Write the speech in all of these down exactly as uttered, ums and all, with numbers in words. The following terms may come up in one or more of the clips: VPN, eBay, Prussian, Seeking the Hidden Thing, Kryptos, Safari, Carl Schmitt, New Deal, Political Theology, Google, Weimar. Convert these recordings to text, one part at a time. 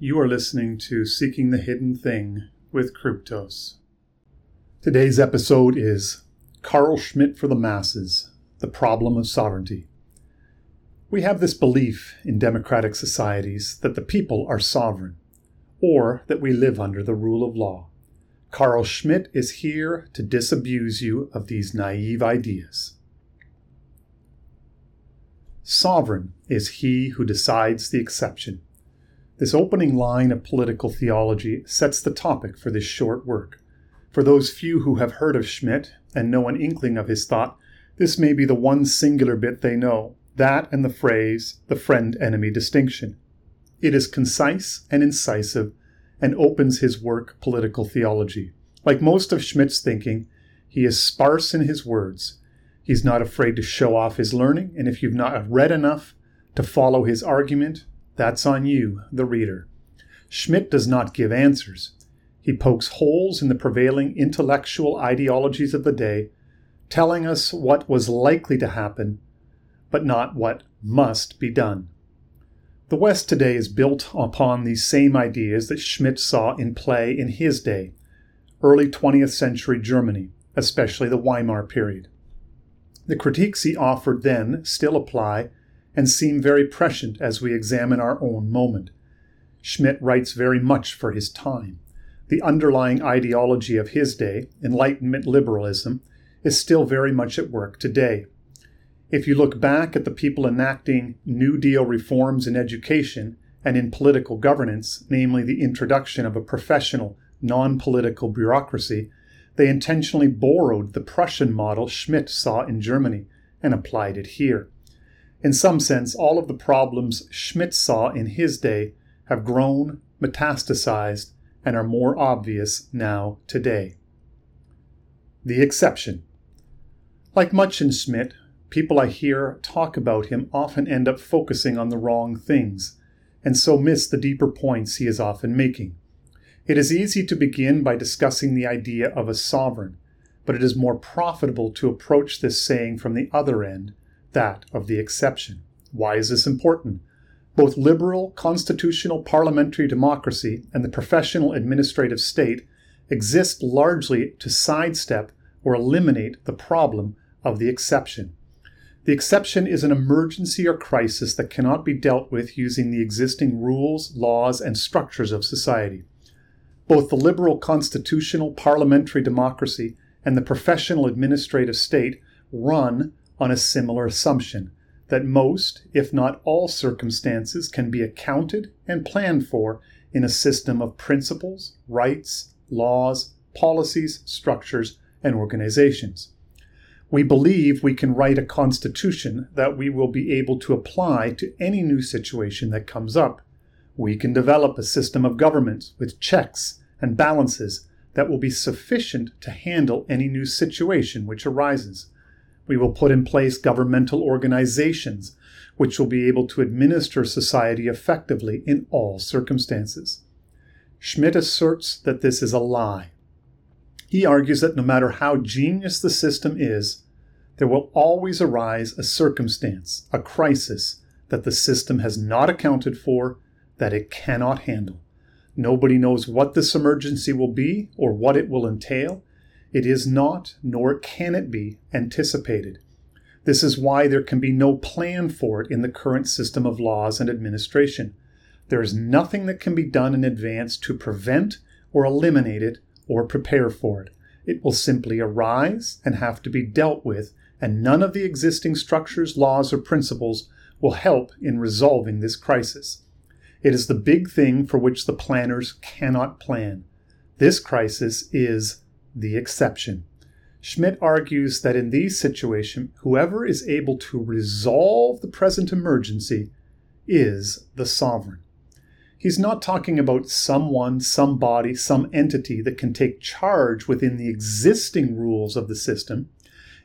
You are listening to Seeking the Hidden Thing with Kryptos. Today's episode is Carl Schmitt for the Masses, The Problem of Sovereignty. We have this belief in democratic societies that the people are sovereign, or that we live under the rule of law. Carl Schmitt is here to disabuse you of these naive ideas. Sovereign is he who decides the exception. This opening line of political theology sets the topic for this short work. For those few who have heard of Schmitt and know an inkling of his thought, this may be the one singular bit they know, that and the phrase, the friend-enemy distinction. It is concise and incisive and opens his work, Political Theology. Like most of Schmitt's thinking, he is sparse in his words. He's not afraid to show off his learning, and if you've not read enough to follow his argument, that's on you, the reader. Schmitt does not give answers. He pokes holes in the prevailing intellectual ideologies of the day, telling us what was likely to happen, but not what must be done. The West today is built upon these same ideas that Schmitt saw in play in his day, early twentieth century Germany, especially the Weimar period. The critiques he offered then still apply and seem very prescient as we examine our own moment. Schmitt writes very much for his time. The underlying ideology of his day, Enlightenment liberalism, is still very much at work today. If you look back at the people enacting New Deal reforms in education and in political governance, namely the introduction of a professional, non-political bureaucracy, they intentionally borrowed the Prussian model Schmitt saw in Germany and applied it here. In some sense, all of the problems Schmitt saw in his day have grown, metastasized, and are more obvious now today. The exception. Like much in Schmitt, people I hear talk about him often end up focusing on the wrong things, and so miss the deeper points he is often making. It is easy to begin by discussing the idea of a sovereign, but it is more profitable to approach this saying from the other end, that of the exception. Why is this important? Both liberal constitutional parliamentary democracy and the professional administrative state exist largely to sidestep or eliminate the problem of the exception. The exception is an emergency or crisis that cannot be dealt with using the existing rules, laws, and structures of society. Both the liberal constitutional parliamentary democracy and the professional administrative state run on a similar assumption that most, if not all, circumstances can be accounted and planned for in a system of principles, rights, laws, policies, structures, and organizations. We believe we can write a constitution that we will be able to apply to any new situation that comes up. We can develop a system of government with checks and balances that will be sufficient to handle any new situation which arises. We will put in place governmental organizations, which will be able to administer society effectively in all circumstances. Schmitt asserts that this is a lie. He argues that no matter how genius the system is, there will always arise a circumstance, a crisis, that the system has not accounted for, that it cannot handle. Nobody knows what this emergency will be or what it will entail. It is not, nor can it be, anticipated. This is why there can be no plan for it in the current system of laws and administration. There is nothing that can be done in advance to prevent or eliminate it or prepare for it. It will simply arise and have to be dealt with, and none of the existing structures, laws, or principles will help in resolving this crisis. It is the big thing for which the planners cannot plan. This crisis is the exception. Schmitt argues that in these situations, whoever is able to resolve the present emergency is the sovereign. He's not talking about someone, somebody, some entity that can take charge within the existing rules of the system.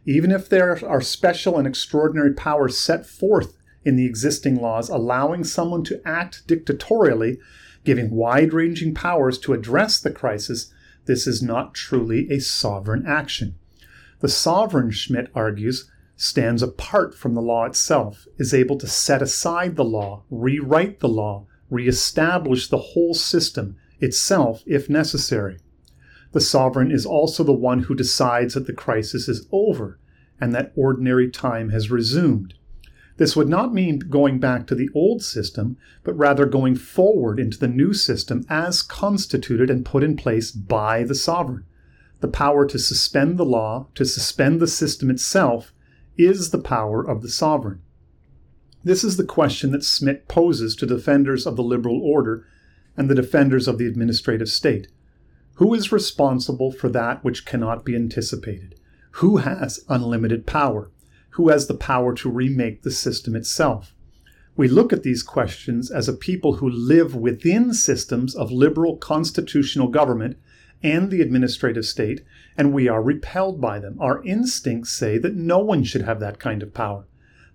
Even if there are special and extraordinary powers set forth in the existing laws, allowing someone to act dictatorially, giving wide-ranging powers to address the crisis, this is not truly a sovereign action. The sovereign, Schmitt argues, stands apart from the law itself, is able to set aside the law, rewrite the law, reestablish the whole system itself if necessary. The sovereign is also the one who decides that the crisis is over and that ordinary time has resumed. This would not mean going back to the old system, but rather going forward into the new system as constituted and put in place by the sovereign. The power to suspend the law, to suspend the system itself, is the power of the sovereign. This is the question that Schmitt poses to defenders of the liberal order and the defenders of the administrative state. Who is responsible for that which cannot be anticipated? Who has unlimited power? Who has the power to remake the system itself? We look at these questions as a people who live within systems of liberal constitutional government and the administrative state, and we are repelled by them. Our instincts say that no one should have that kind of power.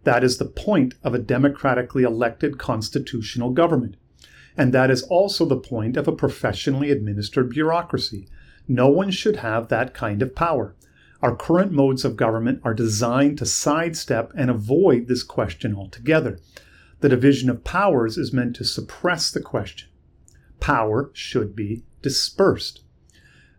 That is the point of a democratically elected constitutional government. And that is also the point of a professionally administered bureaucracy. No one should have that kind of power. Our current modes of government are designed to sidestep and avoid this question altogether. The division of powers is meant to suppress the question. Power should be dispersed.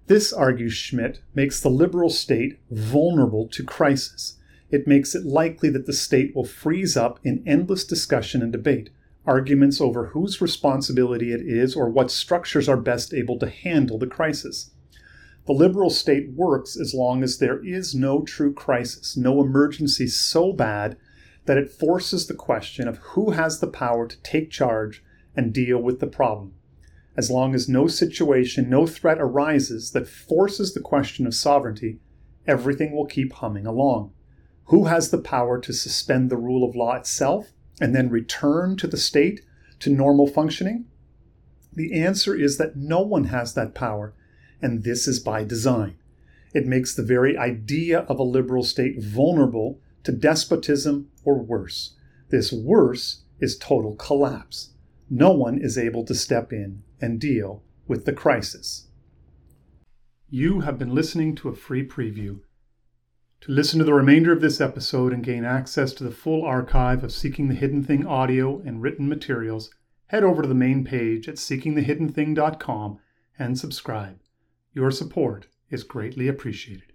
This, argues Schmitt, makes the liberal state vulnerable to crisis. It makes it likely that the state will freeze up in endless discussion and debate, arguments over whose responsibility it is or what structures are best able to handle the crisis. The liberal state works as long as there is no true crisis, no emergency so bad that it forces the question of who has the power to take charge and deal with the problem. As long as no situation, no threat arises that forces the question of sovereignty, everything will keep humming along. Who has the power to suspend the rule of law itself and then return to the state to normal functioning? The answer is that no one has that power. And this is by design. It makes the very idea of a liberal state vulnerable to despotism or worse. This worse is total collapse. No one is able to step in and deal with the crisis. You have been listening to a free preview. To listen to the remainder of this episode and gain access to the full archive of Seeking the Hidden Thing audio and written materials, head over to the main page at seeking the hidden thing dot com and subscribe. Your support is greatly appreciated.